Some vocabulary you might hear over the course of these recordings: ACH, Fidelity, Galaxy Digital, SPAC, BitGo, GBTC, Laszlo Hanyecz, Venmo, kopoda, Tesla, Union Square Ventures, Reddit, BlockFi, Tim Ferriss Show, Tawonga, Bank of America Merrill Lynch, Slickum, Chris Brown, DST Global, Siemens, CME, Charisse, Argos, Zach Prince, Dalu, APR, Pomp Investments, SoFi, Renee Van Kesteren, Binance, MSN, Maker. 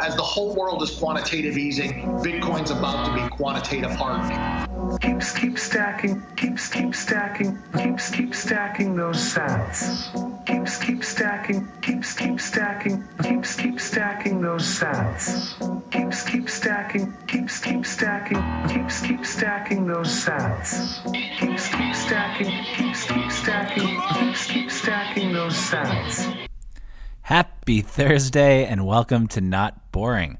As the whole world is quantitative easing, Bitcoin's about to be quantitative hardening. Keep stacking those sats. Keep stacking those sats. Keep stacking those sats. Keep stacking those sats. Happy Thursday and welcome to Not Boring.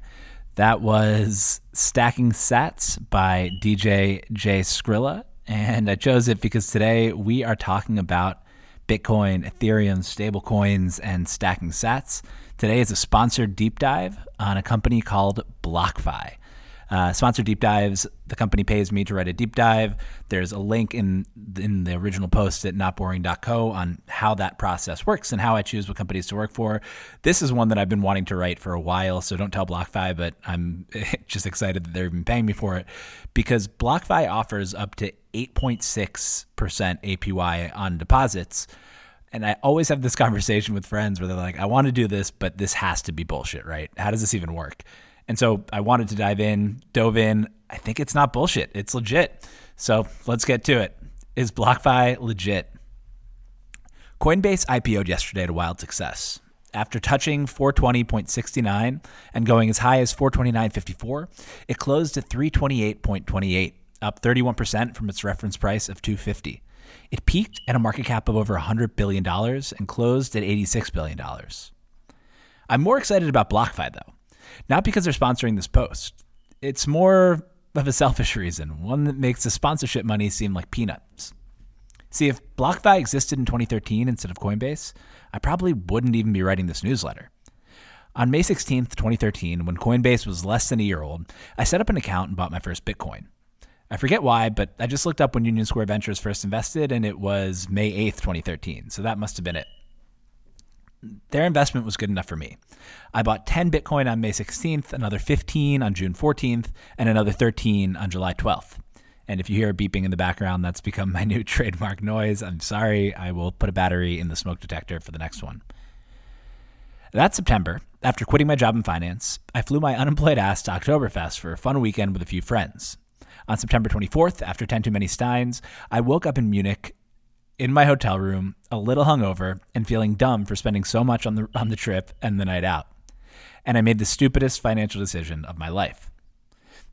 That was Stacking Sats by DJ J Skrilla, and I chose it because today we are talking about Bitcoin, Ethereum, stablecoins, and stacking sats. Today is a sponsored deep dive on a company called BlockFi. Sponsored deep dives, the company pays me to write a deep dive. There's a link in the original post at notboring.co on how that process works and how I choose what companies to work for. This is one that I've been wanting to write for a while, so don't tell BlockFi, but I'm just excited that they've been paying me for it, because BlockFi offers up to 8.6% APY on deposits. And I always have this conversation with friends where they're like, I want to do this, but this has to be bullshit, right? How does this even work? And so I wanted to dove in. I think it's not bullshit. It's legit. So let's get to it. Is BlockFi legit? Coinbase IPO'd yesterday to wild success. After touching 420.69 and going as high as 429.54, it closed at 328.28, up 31% from its reference price of 250. It peaked at a market cap of over $100 billion and closed at $86 billion. I'm more excited about BlockFi, though. Not because they're sponsoring this post. It's more of a selfish reason, one that makes the sponsorship money seem like peanuts. See, if BlockFi existed in 2013 instead of Coinbase, I probably wouldn't even be writing this newsletter. On May 16th, 2013, when Coinbase was less than a year old, I set up an account and bought my first Bitcoin. I forget why, but I just looked up when Union Square Ventures first invested, and it was May 8th, 2013, so that must have been it. Their investment was good enough for me. I bought 10 Bitcoin on May 16th, another 15 on June 14th, and another 13 on July 12th. And if you hear a beeping in the background, that's become my new trademark noise. I'm sorry. I will put a battery in the smoke detector for the next one. That September, after quitting my job in finance, I flew my unemployed ass to Oktoberfest for a fun weekend with a few friends. On September 24th, after 10 too many Steins, I woke up in Munich in my hotel room, a little hungover and feeling dumb for spending so much on the trip and the night out. And I made the stupidest financial decision of my life.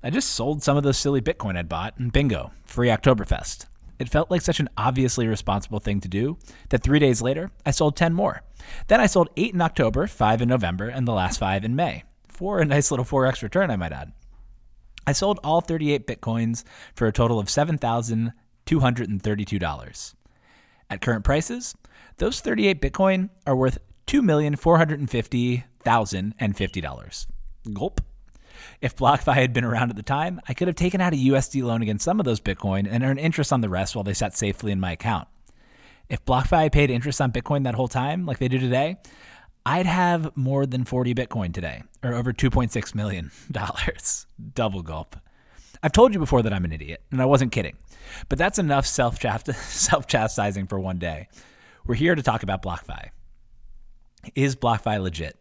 I just sold some of those silly Bitcoin I'd bought, and bingo, free Oktoberfest. It felt like such an obviously responsible thing to do that 3 days later, I sold 10 more. Then I sold 8 in October, 5 in November, and the last 5 in May, for a nice little 4x return, I might add. I sold all 38 Bitcoins for a total of $7,232. At current prices, those 38 Bitcoin are worth $2,450,050. Gulp. If BlockFi had been around at the time, I could have taken out a USD loan against some of those Bitcoin and earned interest on the rest while they sat safely in my account. If BlockFi paid interest on Bitcoin that whole time, like they do today, I'd have more than 40 Bitcoin today, or over $2.6 million. Double gulp. I've told you before that I'm an idiot, and I wasn't kidding. But that's enough self-chastising for one day. We're here to talk about BlockFi. Is BlockFi legit?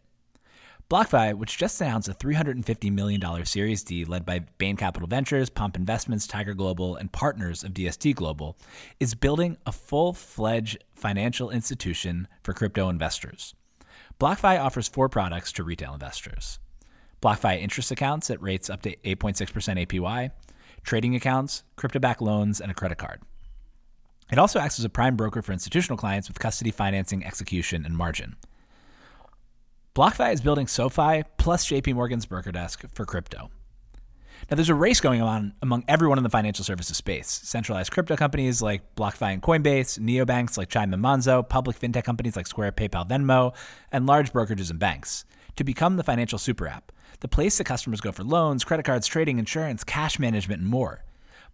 BlockFi, which just announced a $350 million Series D led by Bain Capital Ventures, Pomp Investments, Tiger Global, and partners of DST Global, is building a full-fledged financial institution for crypto investors. BlockFi offers 4 products to retail investors. BlockFi interest accounts at rates up to 8.6% APY, trading accounts, crypto-backed loans, and a credit card. It also acts as a prime broker for institutional clients with custody, financing, execution, and margin. BlockFi is building SoFi plus J.P. Morgan's broker desk for crypto. Now, there's a race going on among everyone in the financial services space. Centralized crypto companies like BlockFi and Coinbase, neobanks like Chime and Monzo, public fintech companies like Square, PayPal, Venmo, and large brokerages and banks to become the financial super app, the place that customers go for loans, credit cards, trading, insurance, cash management, and more.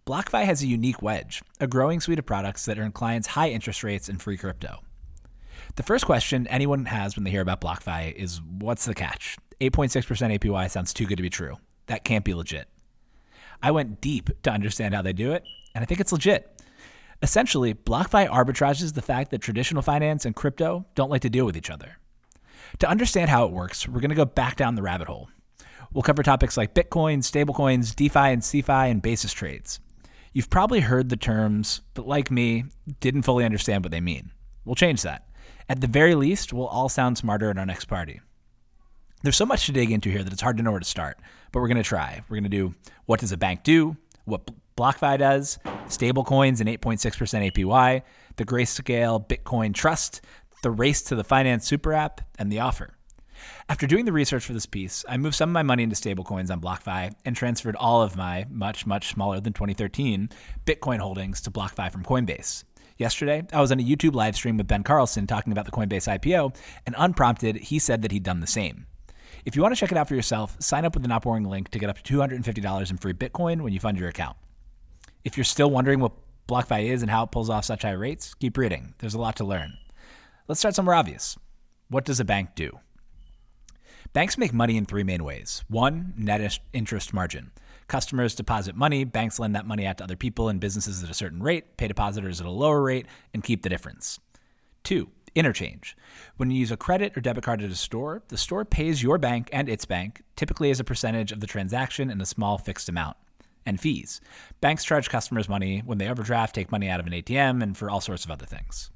BlockFi has a unique wedge, a growing suite of products that earn clients high interest rates and free crypto. The first question anyone has when they hear about BlockFi is, what's the catch? 8.6% APY sounds too good to be true. That can't be legit. I went deep to understand how they do it, and I think it's legit. Essentially, BlockFi arbitrages the fact that traditional finance and crypto don't like to deal with each other. To understand how it works, we're going to go back down the rabbit hole. We'll cover topics like Bitcoin, stablecoins, DeFi and CeFi, and basis trades. You've probably heard the terms, but like me, didn't fully understand what they mean. We'll change that. At the very least, we'll all sound smarter at our next party. There's so much to dig into here that it's hard to know where to start, but we're going to try. We're going to do what does a bank do, what BlockFi does, stablecoins and 8.6% APY, the Grayscale Bitcoin Trust, the race to the finance super app, and the offer. After doing the research for this piece, I moved some of my money into stablecoins on BlockFi and transferred all of my much, much smaller than 2013 Bitcoin holdings to BlockFi from Coinbase. Yesterday, I was on a YouTube live stream with Ben Carlson talking about the Coinbase IPO, and unprompted, he said that he'd done the same. If you want to check it out for yourself, sign up with the Not Boring link to get up to $250 in free Bitcoin when you fund your account. If you're still wondering what BlockFi is and how it pulls off such high rates, keep reading. There's a lot to learn. Let's start somewhere obvious. What does a bank do? Banks make money in three main ways. One, net interest margin. Customers deposit money, banks lend that money out to other people and businesses at a certain rate, pay depositors at a lower rate, and keep the difference. Two, interchange. When you use a credit or debit card at a store, the store pays your bank and its bank, typically as a percentage of the transaction and a small fixed amount. And fees. Banks charge customers money when they overdraft, take money out of an ATM, and for all sorts of other things.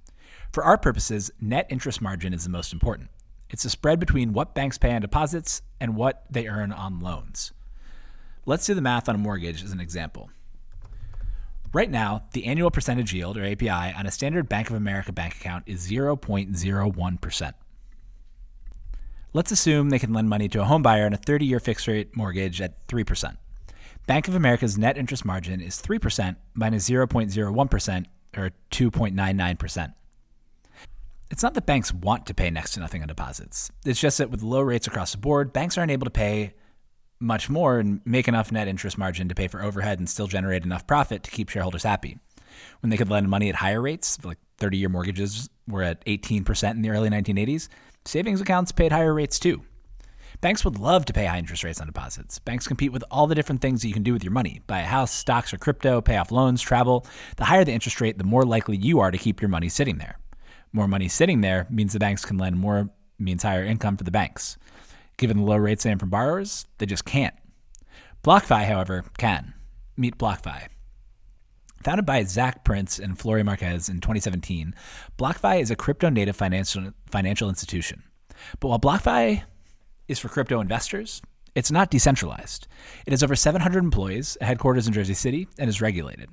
For our purposes, net interest margin is the most important. It's the spread between what banks pay on deposits and what they earn on loans. Let's do the math on a mortgage as an example. Right now, the annual percentage yield, or APY, on a standard Bank of America bank account is 0.01%. Let's assume they can lend money to a homebuyer on a 30-year fixed-rate mortgage at 3%. Bank of America's net interest margin is 3% minus 0.01%, or 2.99%. It's not that banks want to pay next to nothing on deposits. It's just that with low rates across the board, banks aren't able to pay much more and make enough net interest margin to pay for overhead and still generate enough profit to keep shareholders happy. When they could lend money at higher rates, like 30-year mortgages were at 18% in the early 1980s, savings accounts paid higher rates too. Banks would love to pay high interest rates on deposits. Banks compete with all the different things that you can do with your money. Buy a house, stocks or crypto, pay off loans, travel. The higher the interest rate, the more likely you are to keep your money sitting there. More money sitting there means the banks can lend more, means higher income for the banks. Given the low rates they earn from borrowers, they just can't. BlockFi, however, can. Meet BlockFi. Founded by Zach Prince and Flory Marquez in 2017, BlockFi is a crypto-native financial institution. But while BlockFi is for crypto investors, it's not decentralized. It has over 700 employees, a headquarters in Jersey City, and is regulated.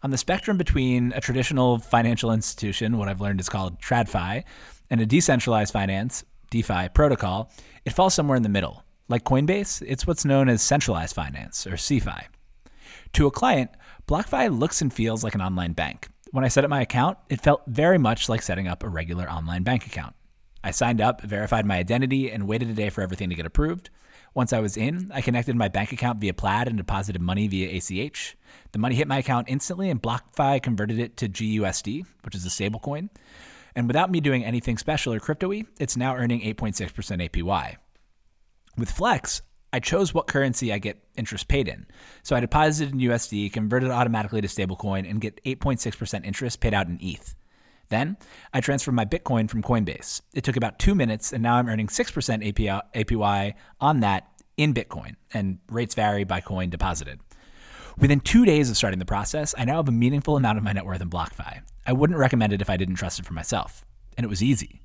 On the spectrum between a traditional financial institution, what I've learned is called TradFi, and a decentralized finance, DeFi, protocol, it falls somewhere in the middle. Like Coinbase, it's what's known as centralized finance, or CeFi. To a client, BlockFi looks and feels like an online bank. When I set up my account, it felt very much like setting up a regular online bank account. I signed up, verified my identity, and waited a day for everything to get approved. Once I was in, I connected my bank account via Plaid and deposited money via ACH. The money hit my account instantly, and BlockFi converted it to GUSD, which is a stablecoin. And without me doing anything special or crypto-y, it's now earning 8.6% APY. With Flex, I chose what currency I get interest paid in. So I deposited in USD, converted it automatically to stablecoin, and get 8.6% interest paid out in ETH. Then, I transferred my Bitcoin from Coinbase. It took about 2 minutes, and now I'm earning 6% APY on that in Bitcoin, and rates vary by coin deposited. Within 2 days of starting the process, I now have a meaningful amount of my net worth in BlockFi. I wouldn't recommend it if I didn't trust it for myself. And it was easy.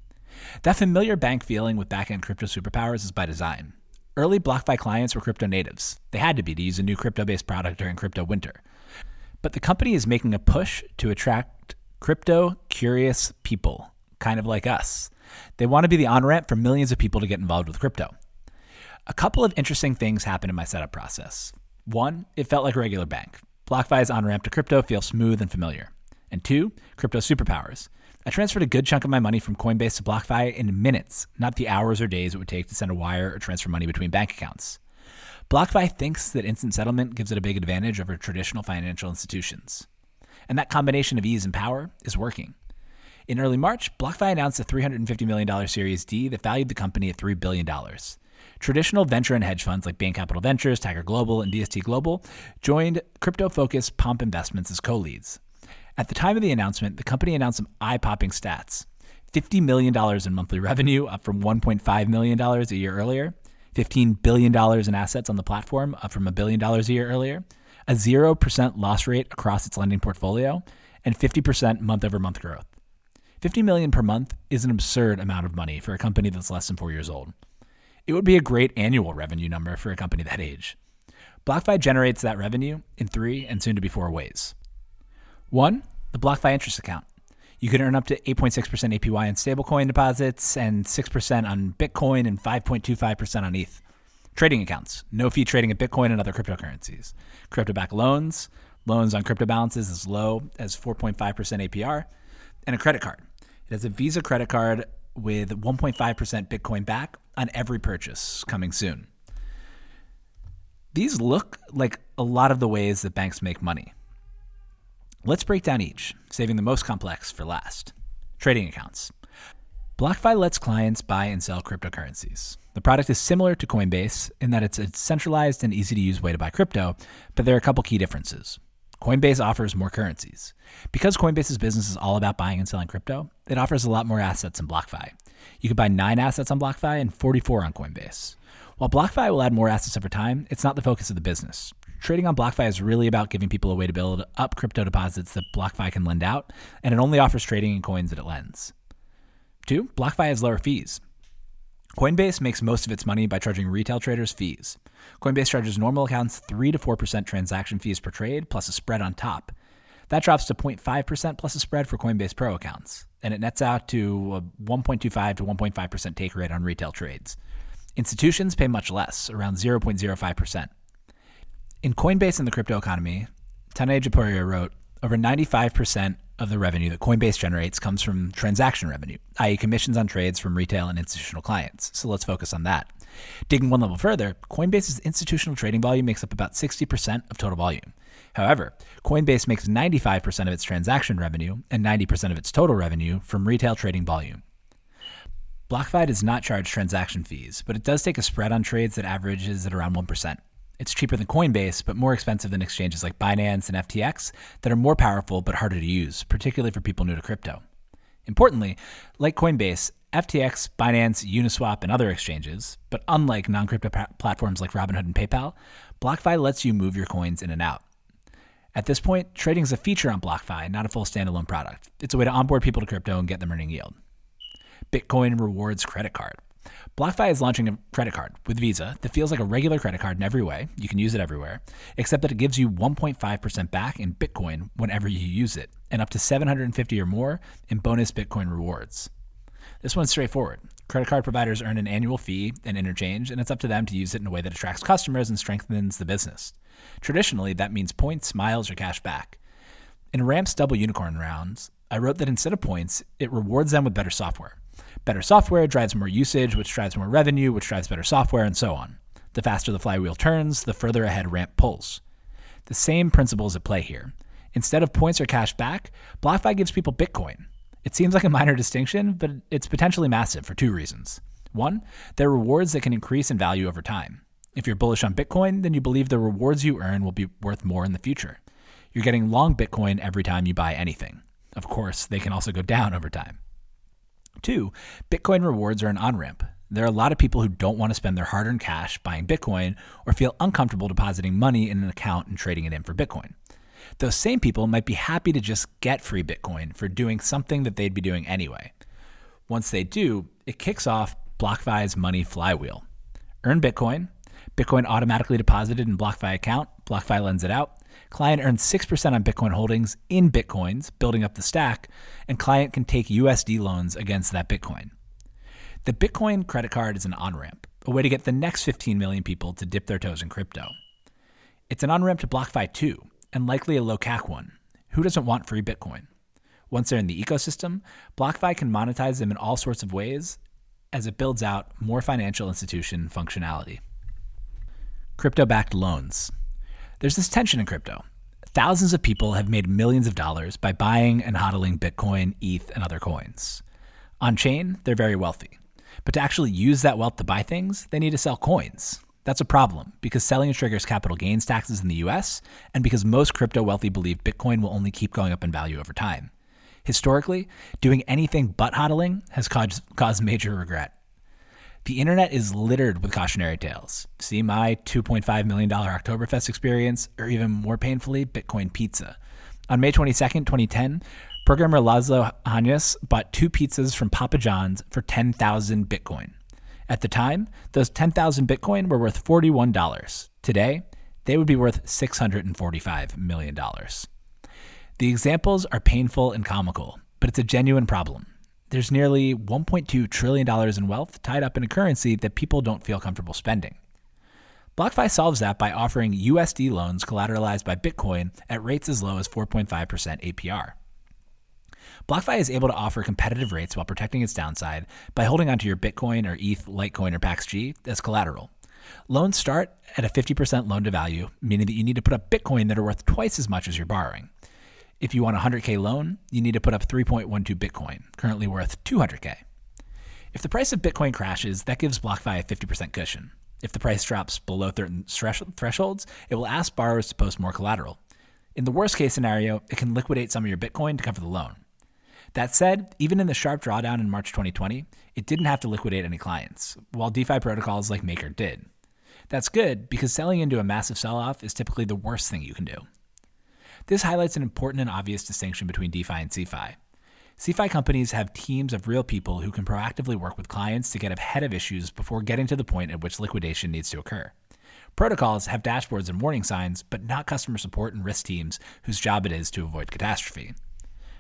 That familiar bank feeling with back-end crypto superpowers is by design. Early BlockFi clients were crypto natives. They had to be to use a new crypto-based product during crypto winter. But the company is making a push to attract crypto-curious people, kind of like us. They want to be the on-ramp for millions of people to get involved with crypto. A couple of interesting things happened in my setup process. One, it felt like a regular bank. BlockFi's on-ramp to crypto feels smooth and familiar. And two, crypto superpowers. I transferred a good chunk of my money from Coinbase to BlockFi in minutes, not the hours or days it would take to send a wire or transfer money between bank accounts. BlockFi thinks that instant settlement gives it a big advantage over traditional financial institutions. And that combination of ease and power is working. In early March, BlockFi announced a $350 million Series D that valued the company at $3 billion. Traditional venture and hedge funds like Bain Capital Ventures, Tiger Global, and DST Global joined crypto-focused Pomp Investments as co-leads. At the time of the announcement, the company announced some eye-popping stats. $50 million in monthly revenue, up from $1.5 million a year earlier. $15 billion in assets on the platform, up from $1 billion a year earlier, a 0% loss rate across its lending portfolio, and 50% month-over-month growth. $50 million per month is an absurd amount of money for a company that's less than 4 years old. It would be a great annual revenue number for a company that age. BlockFi generates that revenue in 3 and soon to be 4 ways. 1, the BlockFi interest account. You can earn up to 8.6% APY on stablecoin deposits and 6% on Bitcoin and 5.25% on ETH. Trading accounts, no fee trading of Bitcoin and other cryptocurrencies. Crypto-backed loans, loans on crypto balances as low as 4.5% APR, and a credit card. It has a Visa credit card with 1.5% Bitcoin back on every purchase coming soon. These look like a lot of the ways that banks make money. Let's break down each, saving the most complex for last. Trading accounts. BlockFi lets clients buy and sell cryptocurrencies. The product is similar to Coinbase in that it's a centralized and easy-to-use way to buy crypto, but there are a couple key differences. Coinbase offers more currencies. Because Coinbase's business is all about buying and selling crypto, it offers a lot more assets in BlockFi. You can buy 9 assets on BlockFi and 44 on Coinbase. While BlockFi will add more assets over time, it's not the focus of the business. Trading on BlockFi is really about giving people a way to build up crypto deposits that BlockFi can lend out, and it only offers trading in coins that it lends. 2, BlockFi has lower fees. Coinbase makes most of its money by charging retail traders fees. Coinbase charges normal accounts 3 to 4% transaction fees per trade plus a spread on top. That drops to 0.5% plus a spread for Coinbase Pro accounts, and it nets out to a 1.25 to 1.5% take rate on retail trades. Institutions pay much less, around 0.05%. In Coinbase and the Crypto Economy, Tanay Japuria wrote, over 95% of the revenue that Coinbase generates comes from transaction revenue, i.e. commissions on trades from retail and institutional clients. So let's focus on that. Digging one level further, Coinbase's institutional trading volume makes up about 60% of total volume. However, Coinbase makes 95% of its transaction revenue and 90% of its total revenue from retail trading volume. BlockFi does not charge transaction fees, but it does take a spread on trades that averages at around 1%. It's cheaper than Coinbase, but more expensive than exchanges like Binance and FTX that are more powerful but harder to use, particularly for people new to crypto. Importantly, like Coinbase, FTX, Binance, Uniswap, and other exchanges, but unlike non-crypto platforms like Robinhood and PayPal, BlockFi lets you move your coins in and out. At this point, trading is a feature on BlockFi, not a full standalone product. It's a way to onboard people to crypto and get them earning yield. Bitcoin Rewards Credit Card. BlockFi is launching a credit card with Visa that feels like a regular credit card in every way. You can use it everywhere, except that it gives you 1.5% back in Bitcoin whenever you use it, and up to 750 or more in bonus Bitcoin rewards. This one's straightforward. Credit card providers earn an annual fee and interchange, and it's up to them to use it in a way that attracts customers and strengthens the business. Traditionally, that means points, miles, or cash back. In Ramp's Double Unicorn rounds, I wrote that instead of points, it rewards them with better software. Better software drives more usage, which drives more revenue, which drives better software, and so on. The faster the flywheel turns, the further ahead Ramp pulls. The same principle is at play here. Instead of points or cash back, BlockFi gives people Bitcoin. It seems like a minor distinction, but it's potentially massive for 2 reasons. 1, they're rewards that can increase in value over time. If you're bullish on Bitcoin, then you believe the rewards you earn will be worth more in the future. You're getting long Bitcoin every time you buy anything. Of course, they can also go down over time. 2, Bitcoin rewards are an on-ramp. There are a lot of people who don't want to spend their hard-earned cash buying Bitcoin or feel uncomfortable depositing money in an account and trading it in for Bitcoin. Those same people might be happy to just get free Bitcoin for doing something that they'd be doing anyway. Once they do, it kicks off BlockFi's money flywheel. Earn Bitcoin. Bitcoin automatically deposited in BlockFi account. BlockFi lends it out. Client earns 6% on Bitcoin holdings in Bitcoins, building up the stack, and client can take USD loans against that Bitcoin. The Bitcoin credit card is an on-ramp, a way to get the next 15 million people to dip their toes in crypto. It's an on-ramp to BlockFi too, and likely a low-CAC one. Who doesn't want free Bitcoin? Once they're in the ecosystem, BlockFi can monetize them in all sorts of ways as it builds out more financial institution functionality. Crypto-backed loans. There's this tension in crypto. Thousands of people have made millions of dollars by buying and hodling Bitcoin, ETH, and other coins. On chain, they're very wealthy. But to actually use that wealth to buy things, they need to sell coins. That's a problem because selling triggers capital gains taxes in the US and because most crypto wealthy believe Bitcoin will only keep going up in value over time. Historically, doing anything but hodling has caused major regret. The internet is littered with cautionary tales. See my $2.5 million Oktoberfest experience, or even more painfully, Bitcoin pizza. On May 22nd, 2010, programmer Laszlo Hanyecz bought two pizzas from Papa John's for 10,000 Bitcoin. At the time, those 10,000 Bitcoin were worth $41. Today, they would be worth $645 million. The examples are painful and comical, but it's a genuine problem. There's nearly $1.2 trillion in wealth tied up in a currency that people don't feel comfortable spending. BlockFi solves that by offering USD loans collateralized by Bitcoin at rates as low as 4.5% APR. BlockFi is able to offer competitive rates while protecting its downside by holding onto your Bitcoin or ETH, Litecoin, or PAXG as collateral. Loans start at a 50% loan to value, meaning that you need to put up Bitcoin that are worth twice as much as you're borrowing. If you want a 100K loan, you need to put up 3.12 Bitcoin, currently worth 200K. If the price of Bitcoin crashes, that gives BlockFi a 50% cushion. If the price drops below certain thresholds, it will ask borrowers to post more collateral. In the worst case scenario, it can liquidate some of your Bitcoin to cover the loan. That said, even in the sharp drawdown in March 2020, it didn't have to liquidate any clients, while DeFi protocols like Maker did. That's good, because selling into a massive sell-off is typically the worst thing you can do. This highlights an important and obvious distinction between DeFi and CeFi. CeFi companies have teams of real people who can proactively work with clients to get ahead of issues before getting to the point at which liquidation needs to occur. Protocols have dashboards and warning signs, but not customer support and risk teams whose job it is to avoid catastrophe.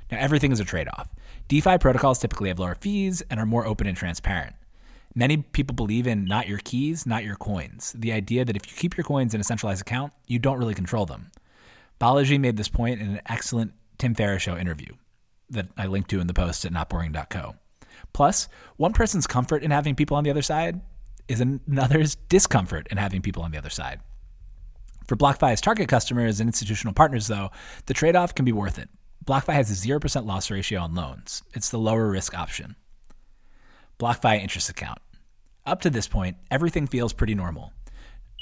Now, everything is a trade-off. DeFi protocols typically have lower fees and are more open and transparent. Many people believe in not your keys, not your coins, the idea that if you keep your coins in a centralized account, you don't really control them. Balaji made this point in an excellent Tim Ferriss Show interview that I linked to in the post at notboring.co. Plus, one person's comfort in having people on the other side is another's discomfort in having people on the other side. For BlockFi's target customers and institutional partners, though, the trade-off can be worth it. BlockFi has a 0% loss ratio on loans. It's the lower risk option. BlockFi interest account. Up to this point, everything feels pretty normal.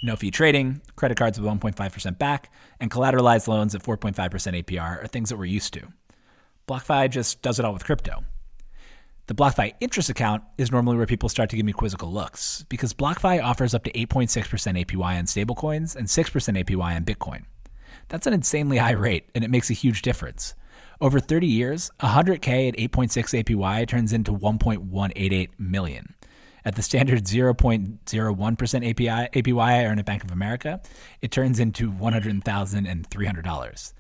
No fee trading, credit cards with 1.5% back, and collateralized loans at 4.5% APR are things that we're used to. BlockFi just does it all with crypto. The BlockFi interest account is normally where people start to give me quizzical looks, because BlockFi offers up to 8.6% APY on stablecoins and 6% APY on Bitcoin. That's an insanely high rate, and it makes a huge difference. Over 30 years, 100K at 8.6 APY turns into 1.188 million. At the standard 0.01% APY I earn at Bank of America, it turns into $100,300.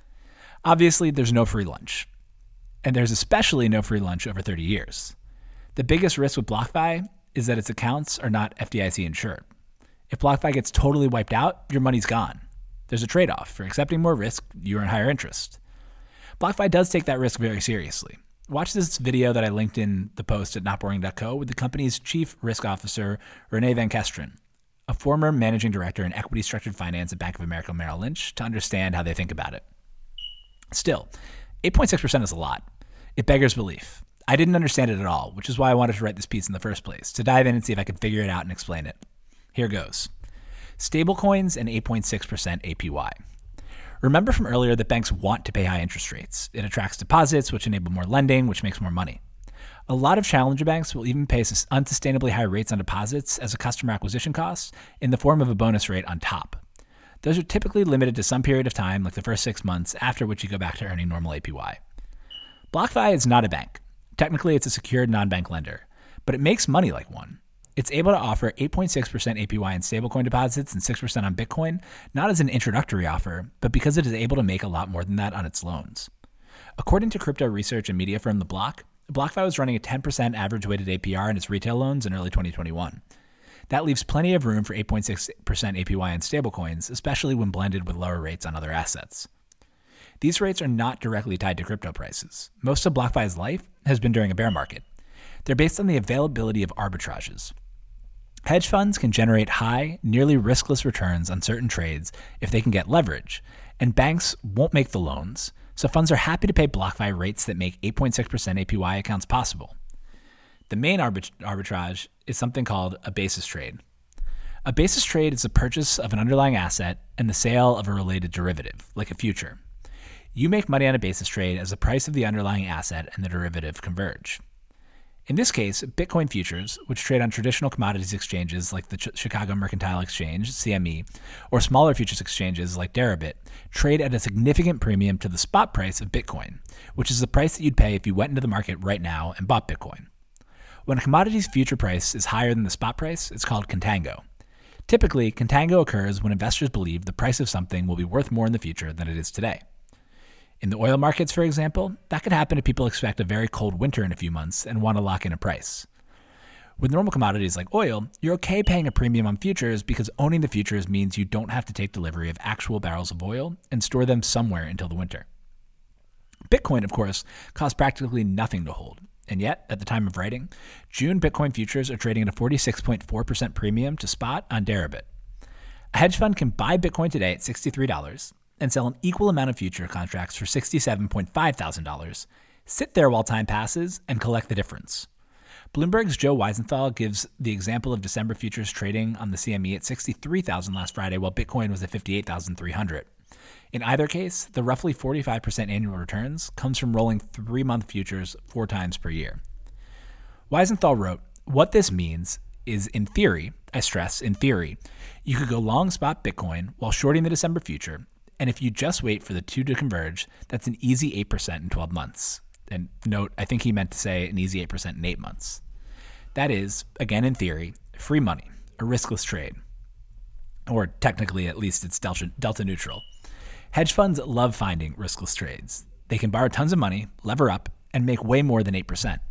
Obviously, there's no free lunch. And there's especially no free lunch over 30 years. The biggest risk with BlockFi is that its accounts are not FDIC insured. If BlockFi gets totally wiped out, your money's gone. There's a trade-off. For accepting more risk, you earn higher interest. BlockFi does take that risk very seriously. Watch this video that I linked in the post at notboring.co with the company's chief risk officer, Renee Van Kesteren, a former managing director in equity structured finance at Bank of America Merrill Lynch, to understand how they think about it. Still, 8.6% is a lot. It beggars belief. I didn't understand it at all, which is why I wanted to write this piece in the first place, to dive in and see if I could figure it out and explain it. Here goes. Stablecoins and 8.6% APY. Remember from earlier that banks want to pay high interest rates. It attracts deposits, which enable more lending, which makes more money. A lot of challenger banks will even pay unsustainably high rates on deposits as a customer acquisition cost in the form of a bonus rate on top. Those are typically limited to some period of time, like the first 6 months, after which you go back to earning normal APY. BlockFi is not a bank. Technically, it's a secured non-bank lender, but it makes money like one. It's able to offer 8.6% APY in stablecoin deposits and 6% on Bitcoin, not as an introductory offer, but because it is able to make a lot more than that on its loans. According to crypto research and media firm The Block, BlockFi was running a 10% average weighted APR in its retail loans in early 2021. That leaves plenty of room for 8.6% APY in stablecoins, especially when blended with lower rates on other assets. These rates are not directly tied to crypto prices. Most of BlockFi's life has been during a bear market. They're based on the availability of arbitrages. Hedge funds can generate high, nearly riskless returns on certain trades if they can get leverage, and banks won't make the loans, so funds are happy to pay BlockFi rates that make 8.6% APY accounts possible. The main arbitrage is something called a basis trade. A basis trade is the purchase of an underlying asset and the sale of a related derivative, like a future. You make money on a basis trade as the price of the underlying asset and the derivative converge. In this case, Bitcoin futures, which trade on traditional commodities exchanges like the Chicago Mercantile Exchange, CME, or smaller futures exchanges like Deribit, trade at a significant premium to the spot price of Bitcoin, which is the price that you'd pay if you went into the market right now and bought Bitcoin. When a commodity's future price is higher than the spot price, it's called contango. Typically, contango occurs when investors believe the price of something will be worth more in the future than it is today. In the oil markets, for example, that could happen if people expect a very cold winter in a few months and want to lock in a price. With normal commodities like oil, you're okay paying a premium on futures because owning the futures means you don't have to take delivery of actual barrels of oil and store them somewhere until the winter. Bitcoin, of course, costs practically nothing to hold. And yet, at the time of writing, June Bitcoin futures are trading at a 46.4% premium to spot on Deribit. A hedge fund can buy Bitcoin today at $63, and sell an equal amount of future contracts for $67,500, sit there while time passes, and collect the difference. Bloomberg's Joe Weisenthal gives the example of December futures trading on the CME at $63,000 last Friday while Bitcoin was at $58,300. In either case, the roughly 45% annual returns comes from rolling three-month futures four times per year. Weisenthal wrote, "What this means is, in theory, I stress, in theory, you could go long spot Bitcoin while shorting the December future, and if you just wait for the two to converge, that's an easy 8% in 12 months. And note, I think he meant to say an easy 8% in 8 months. That is, again in theory, free money, a riskless trade. Or technically, at least, it's delta neutral. Hedge funds love finding riskless trades. They can borrow tons of money, lever up, and make way more than 8%.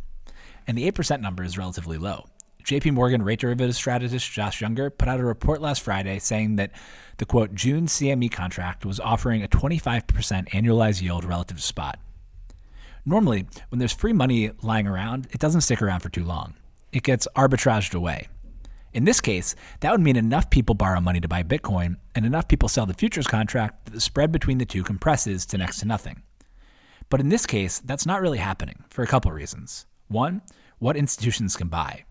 And the 8% number is relatively low. J.P. Morgan rate derivative strategist Josh Younger put out a report last Friday saying that the, quote, June CME contract was offering a 25% annualized yield relative to spot. Normally, when there's free money lying around, it doesn't stick around for too long. It gets arbitraged away. In this case, that would mean enough people borrow money to buy Bitcoin and enough people sell the futures contract that the spread between the two compresses to next to nothing. But in this case, that's not really happening for a couple reasons. One, what institutions can buy.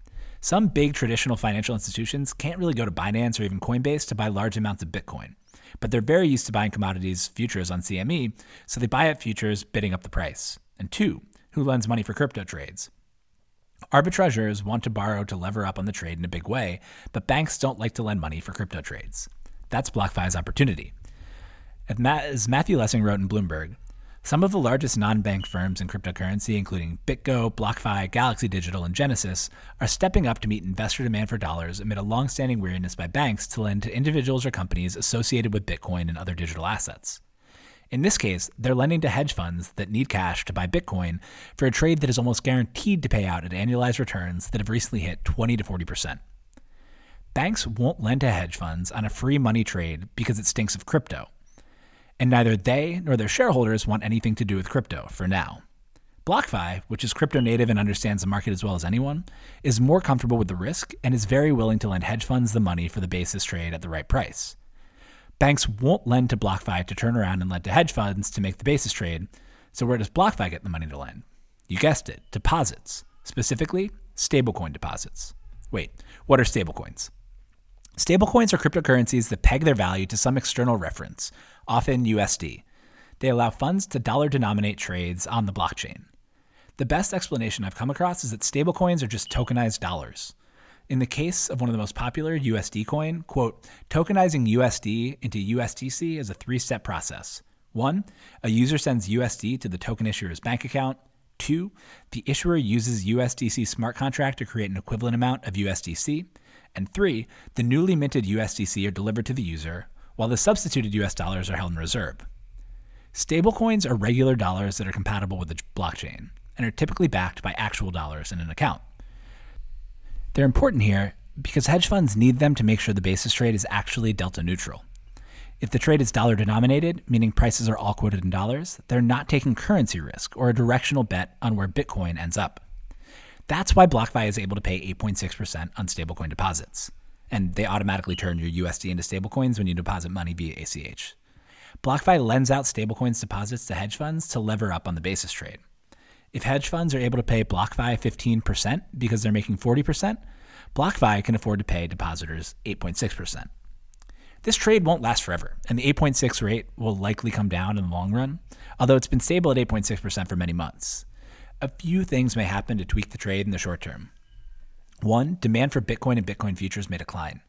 Some big traditional financial institutions can't really go to Binance or even Coinbase to buy large amounts of Bitcoin, but they're very used to buying commodities futures on CME, so they buy up futures bidding up the price. And two, who lends money for crypto trades? Arbitrageurs want to borrow to lever up on the trade in a big way, but banks don't like to lend money for crypto trades. That's BlockFi's opportunity. As Matthew Lessing wrote in Bloomberg, some of the largest non-bank firms in cryptocurrency, including BitGo, BlockFi, Galaxy Digital, and Genesis, are stepping up to meet investor demand for dollars amid a long-standing weariness by banks to lend to individuals or companies associated with Bitcoin and other digital assets. In this case, they're lending to hedge funds that need cash to buy Bitcoin for a trade that is almost guaranteed to pay out at annualized returns that have recently hit 20 to 40%. Banks won't lend to hedge funds on a free money trade because it stinks of crypto. And neither they nor their shareholders want anything to do with crypto for now. BlockFi, which is crypto native and understands the market as well as anyone, is more comfortable with the risk and is very willing to lend hedge funds the money for the basis trade at the right price. Banks won't lend to BlockFi to turn around and lend to hedge funds to make the basis trade, so where does BlockFi get the money to lend? You guessed it, deposits. Specifically, stablecoin deposits. Wait, what are stablecoins? Stablecoins are cryptocurrencies that peg their value to some external reference, often USD. They allow funds to dollar-denominate trades on the blockchain. The best explanation I've come across is that stablecoins are just tokenized dollars. In the case of one of the most popular, USD coin, quote, tokenizing USD into USDC is a three-step process. One, a user sends USD to the token issuer's bank account. Two, the issuer uses USDC smart contract to create an equivalent amount of USDC. And three, the newly minted USDC are delivered to the user, while the substituted US dollars are held in reserve. Stablecoins are regular dollars that are compatible with the blockchain and are typically backed by actual dollars in an account. They're important here because hedge funds need them to make sure the basis trade is actually delta neutral. If the trade is dollar denominated, meaning prices are all quoted in dollars, they're not taking currency risk or a directional bet on where Bitcoin ends up. That's why BlockFi is able to pay 8.6% on stablecoin deposits, and they automatically turn your USD into stablecoins when you deposit money via ACH. BlockFi lends out stablecoins deposits to hedge funds to lever up on the basis trade. If hedge funds are able to pay BlockFi 15% because they're making 40%, BlockFi can afford to pay depositors 8.6%. This trade won't last forever, and the 8.6 rate will likely come down in the long run, although it's been stable at 8.6% for many months. a few things may happen to tweak the trade in the short term. One, demand for Bitcoin and Bitcoin futures may decline.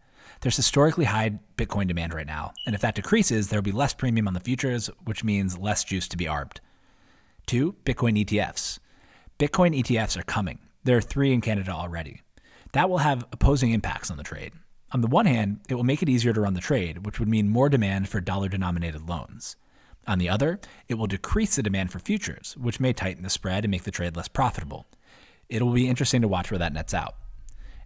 There's historically high Bitcoin demand right now, and if that decreases, there'll be less premium on the futures, which means less juice to be arbed. Two, Bitcoin ETFs. Bitcoin ETFs are coming. There are 3 in Canada already. That will have opposing impacts on the trade. On the one hand, it will make it easier to run the trade, which would mean more demand for dollar-denominated loans. On the other, it will decrease the demand for futures, which may tighten the spread and make the trade less profitable. It will be interesting to watch where that nets out.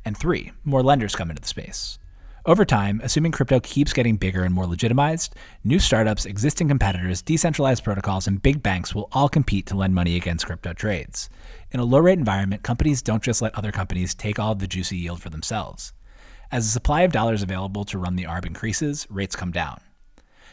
And 3, more lenders come into the space. Over time, assuming crypto keeps getting bigger and more legitimized, new startups, existing competitors, decentralized protocols, and big banks will all compete to lend money against crypto trades. In a low-rate environment, companies don't just let other companies take all of the juicy yield for themselves. As the supply of dollars available to run the arb increases, rates come down.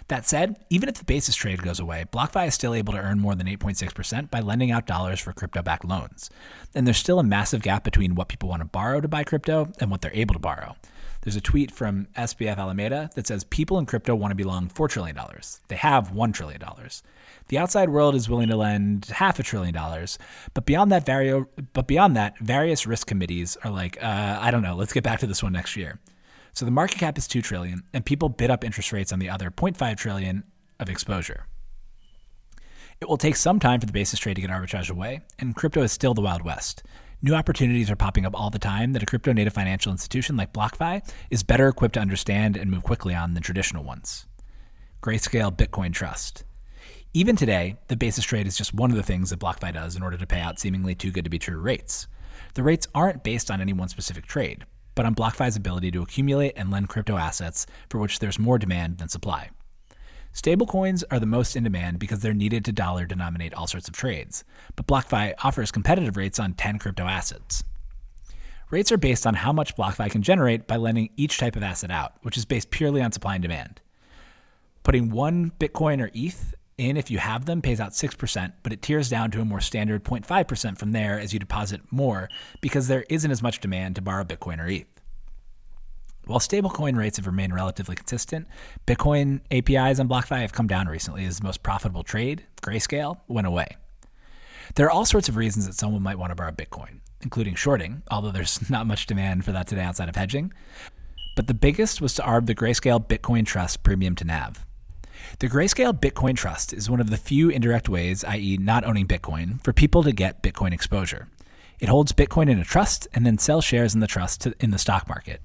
That said, even if the basis trade goes away, BlockFi is still able to earn more than 8.6% by lending out dollars for crypto-backed loans. And there's still a massive gap between what people want to borrow to buy crypto and what they're able to borrow. There's a tweet from SBF Alameda that says people in crypto want to be long $4 trillion. They have $1 trillion. The outside world is willing to lend half $1 trillion, but beyond that, various risk committees are like, I don't know, let's get back to this one next year. So the market cap is $2 trillion, and people bid up interest rates on the other $0.5 trillion of exposure. It will take some time for the basis trade to get arbitraged away, and crypto is still the Wild West. New opportunities are popping up all the time that a crypto-native financial institution like BlockFi is better equipped to understand and move quickly on than traditional ones. Grayscale Bitcoin Trust. Even today, the basis trade is just one of the things that BlockFi does in order to pay out seemingly too good to be true rates. The rates aren't based on any one specific trade, but on BlockFi's ability to accumulate and lend crypto assets for which there's more demand than supply. Stablecoins are the most in demand because they're needed to dollar-denominate all sorts of trades, but BlockFi offers competitive rates on 10 crypto assets. Rates are based on how much BlockFi can generate by lending each type of asset out, which is based purely on supply and demand. Putting 1 Bitcoin or ETH in, if you have them, pays out 6%, but it tiers down to a more standard 0.5% from there as you deposit more because there isn't as much demand to borrow Bitcoin or ETH. While stablecoin rates have remained relatively consistent, Bitcoin APIs on BlockFi have come down recently as the most profitable trade, Grayscale, went away. There are all sorts of reasons that someone might want to borrow Bitcoin, including shorting, although there's not much demand for that today outside of hedging. But the biggest was to arb the Grayscale Bitcoin Trust premium to NAV. The Grayscale Bitcoin Trust is one of the few indirect ways, i.e. not owning Bitcoin, for people to get Bitcoin exposure. It holds Bitcoin in a trust and then sells shares in the trust in the stock market.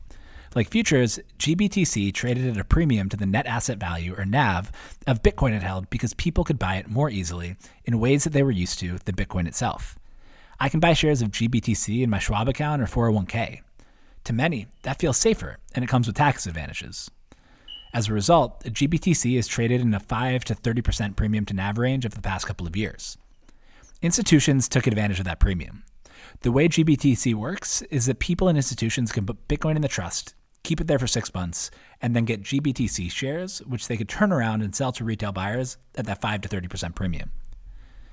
Like futures, GBTC traded at a premium to the net asset value, or NAV, of Bitcoin it held because people could buy it more easily in ways that they were used to than Bitcoin itself. I can buy shares of GBTC in my Schwab account or 401k. To many, that feels safer, and it comes with tax advantages. As a result, GBTC is traded in a 5 to 30% premium to NAV range over the past couple of years. Institutions took advantage of that premium. The way GBTC works is that people and institutions can put Bitcoin in the trust, keep it there for 6 months, and then get GBTC shares, which they could turn around and sell to retail buyers at that 5 to 30% premium.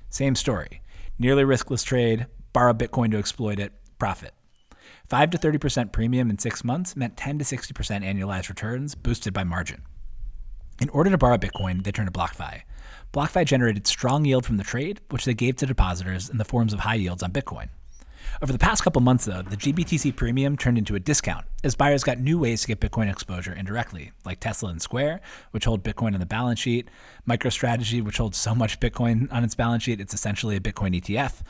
Same story. Nearly riskless trade, borrow Bitcoin to exploit it, profit. 5 to 30% premium in 6 months meant 10 to 60% annualized returns boosted by margin. In order to borrow Bitcoin, they turned to BlockFi. BlockFi generated strong yield from the trade, which they gave to depositors in the forms of high yields on Bitcoin. Over the past couple months, though, the GBTC premium turned into a discount as buyers got new ways to get Bitcoin exposure indirectly, like Tesla and Square, which hold Bitcoin on the balance sheet, MicroStrategy, which holds so much Bitcoin on its balance sheet it's essentially a Bitcoin ETF,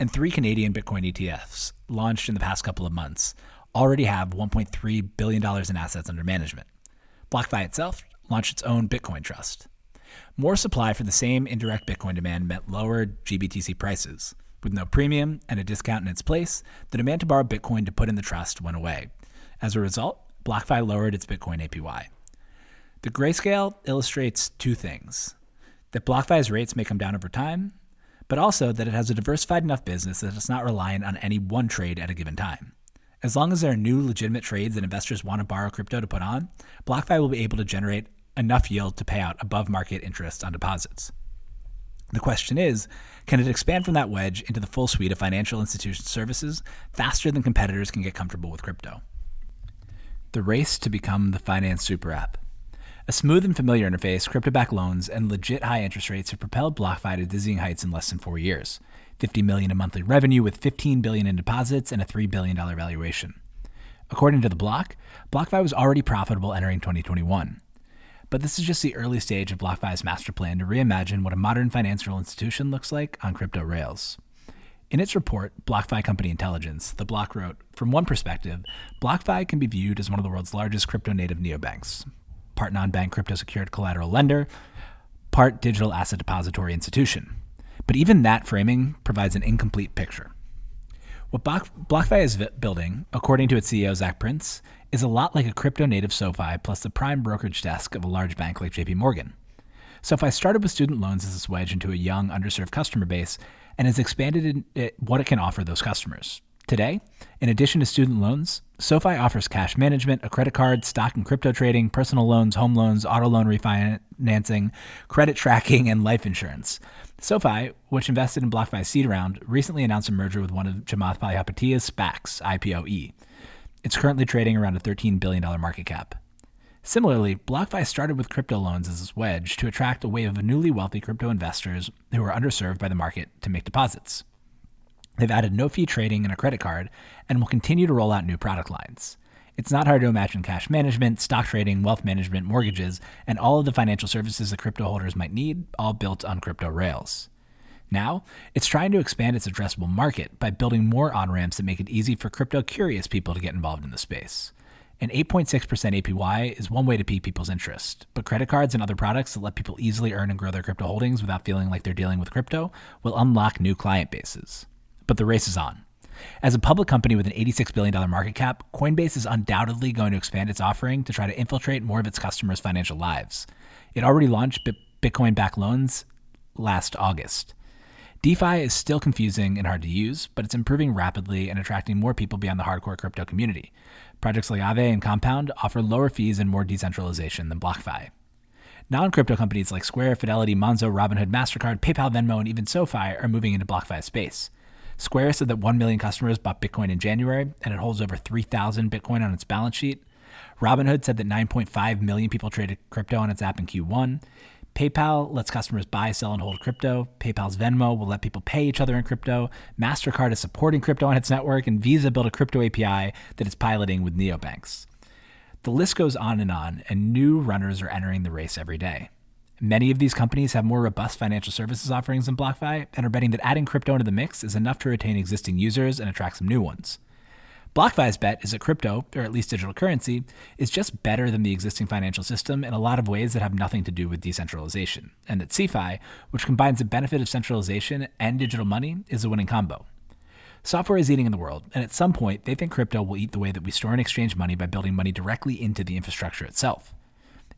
and 3 Canadian Bitcoin ETFs launched in the past couple of months already have $1.3 billion in assets under management. BlockFi itself launched its own Bitcoin trust. More supply for the same indirect Bitcoin demand meant lower GBTC prices. With no premium and a discount in its place, the demand to borrow Bitcoin to put in the trust went away. As a result, BlockFi lowered its Bitcoin APY. The grayscale illustrates 2 things: that BlockFi's rates may come down over time, but also that it has a diversified enough business that it's not reliant on any one trade at a given time. As long as there are new legitimate trades that investors want to borrow crypto to put on, BlockFi will be able to generate enough yield to pay out above market interest on deposits. The question is, can it expand from that wedge into the full suite of financial institution services faster than competitors can get comfortable with crypto? The race to become the finance super app. A smooth and familiar interface, crypto-backed loans, and legit high interest rates have propelled BlockFi to dizzying heights in less than 4 years. $50 million in monthly revenue with $15 billion in deposits and a $3 billion valuation. According to The Block, BlockFi was already profitable entering 2021. But this is just the early stage of BlockFi's master plan to reimagine what a modern financial institution looks like on crypto rails. In its report, BlockFi Company Intelligence, The Block wrote, "From one perspective, BlockFi can be viewed as one of the world's largest crypto-native neobanks, part non-bank crypto-secured collateral lender, part digital asset depository institution. But even that framing provides an incomplete picture. What BlockFi is building, according to its CEO, Zach Prince, is a lot like a crypto-native SoFi plus the prime brokerage desk of a large bank like J.P. Morgan. SoFi started with student loans as its wedge into a young, underserved customer base and has expanded what it can offer those customers. Today, in addition to student loans, SoFi offers cash management, a credit card, stock and crypto trading, personal loans, home loans, auto loan refinancing, credit tracking, and life insurance. SoFi, which invested in BlockFi's seed round, recently announced a merger with one of Chamath Palihapitiya's SPACs, IPOE. It's currently trading around a $13 billion market cap. Similarly, BlockFi started with crypto loans as its wedge to attract a wave of newly wealthy crypto investors who are underserved by the market to make deposits. They've added no-fee trading and a credit card and will continue to roll out new product lines. It's not hard to imagine cash management, stock trading, wealth management, mortgages, and all of the financial services that crypto holders might need, all built on crypto rails. Now, it's trying to expand its addressable market by building more on-ramps that make it easy for crypto-curious people to get involved in the space. An 8.6% APY is one way to pique people's interest, but credit cards and other products that let people easily earn and grow their crypto holdings without feeling like they're dealing with crypto will unlock new client bases. But the race is on. As a public company with an $86 billion market cap, Coinbase is undoubtedly going to expand its offering to try to infiltrate more of its customers' financial lives. It already launched Bitcoin-backed loans last August. DeFi is still confusing and hard to use, but it's improving rapidly and attracting more people beyond the hardcore crypto community. Projects like Aave and Compound offer lower fees and more decentralization than BlockFi. Non-crypto companies like Square, Fidelity, Monzo, Robinhood, MasterCard, PayPal, Venmo, and even SoFi are moving into BlockFi space. Square said that 1 million customers bought Bitcoin in January, and it holds over 3,000 Bitcoin on its balance sheet. Robinhood said that 9.5 million people traded crypto on its app in Q1. PayPal lets customers buy, sell, and hold crypto. PayPal's Venmo will let people pay each other in crypto. MasterCard is supporting crypto on its network, and Visa built a crypto API that it's piloting with neobanks. The list goes on, and new runners are entering the race every day. Many of these companies have more robust financial services offerings than BlockFi and are betting that adding crypto into the mix is enough to retain existing users and attract some new ones. BlockFi's bet is that crypto, or at least digital currency, is just better than the existing financial system in a lot of ways that have nothing to do with decentralization, and that CeFi, which combines the benefit of centralization and digital money, is a winning combo. Software is eating in the world, and at some point, they think crypto will eat the way that we store and exchange money by building money directly into the infrastructure itself.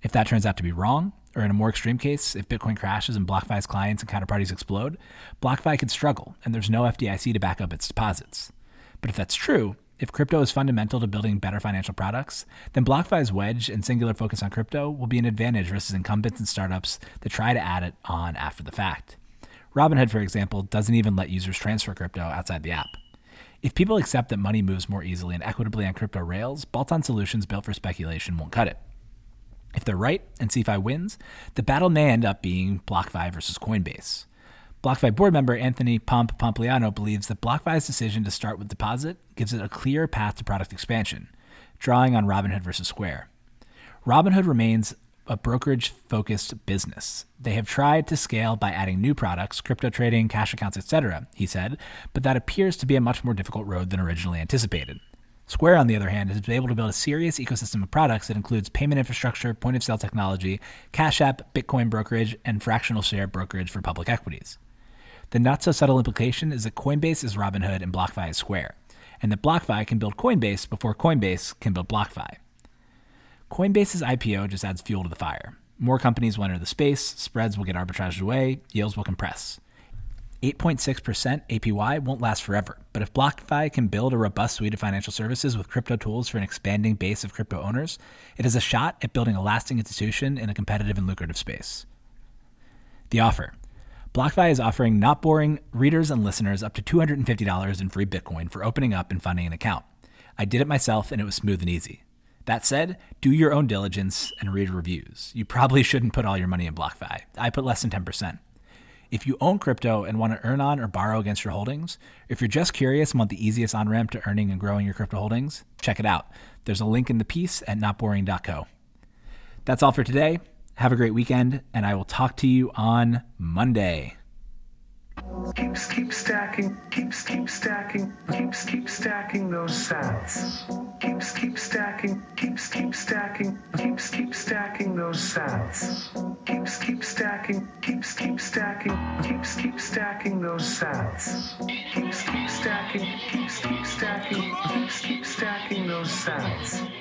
If that turns out to be wrong, or in a more extreme case, if Bitcoin crashes and BlockFi's clients and counterparties explode, BlockFi could struggle, and there's no FDIC to back up its deposits. But if that's true, if crypto is fundamental to building better financial products, then BlockFi's wedge and singular focus on crypto will be an advantage versus incumbents and startups that try to add it on after the fact. Robinhood, for example, doesn't even let users transfer crypto outside the app. If people accept that money moves more easily and equitably on crypto rails, bolt-on solutions built for speculation won't cut it. If they're right and CeFi wins, the battle may end up being BlockFi versus Coinbase. BlockFi board member Anthony Pompliano believes that BlockFi's decision to start with deposit gives it a clear path to product expansion, drawing on Robinhood versus Square. Robinhood remains a brokerage-focused business. They have tried to scale by adding new products, crypto trading, cash accounts, etc., he said, but that appears to be a much more difficult road than originally anticipated. Square, on the other hand, has been able to build a serious ecosystem of products that includes payment infrastructure, point-of-sale technology, Cash App, Bitcoin brokerage, and fractional share brokerage for public equities. The not-so-subtle implication is that Coinbase is Robinhood and BlockFi is Square, and that BlockFi can build Coinbase before Coinbase can build BlockFi. Coinbase's IPO just adds fuel to the fire. More companies will enter the space, spreads will get arbitraged away, yields will compress. 8.6% APY won't last forever, but if BlockFi can build a robust suite of financial services with crypto tools for an expanding base of crypto owners, it has a shot at building a lasting institution in a competitive and lucrative space. The offer. BlockFi is offering Not Boring readers and listeners up to $250 in free Bitcoin for opening up and funding an account. I did it myself and it was smooth and easy. That said, do your own diligence and read reviews. You probably shouldn't put all your money in BlockFi. I put less than 10%. If you own crypto and want to earn on or borrow against your holdings, if you're just curious and want the easiest on-ramp to earning and growing your crypto holdings, check it out. There's a link in the piece at notboring.co. That's all for today. Have a great weekend, and I will talk to you on Monday. Keep stacking those sats. Keep stacking those sats. Keep stacking those sats. Keep stacking those sats.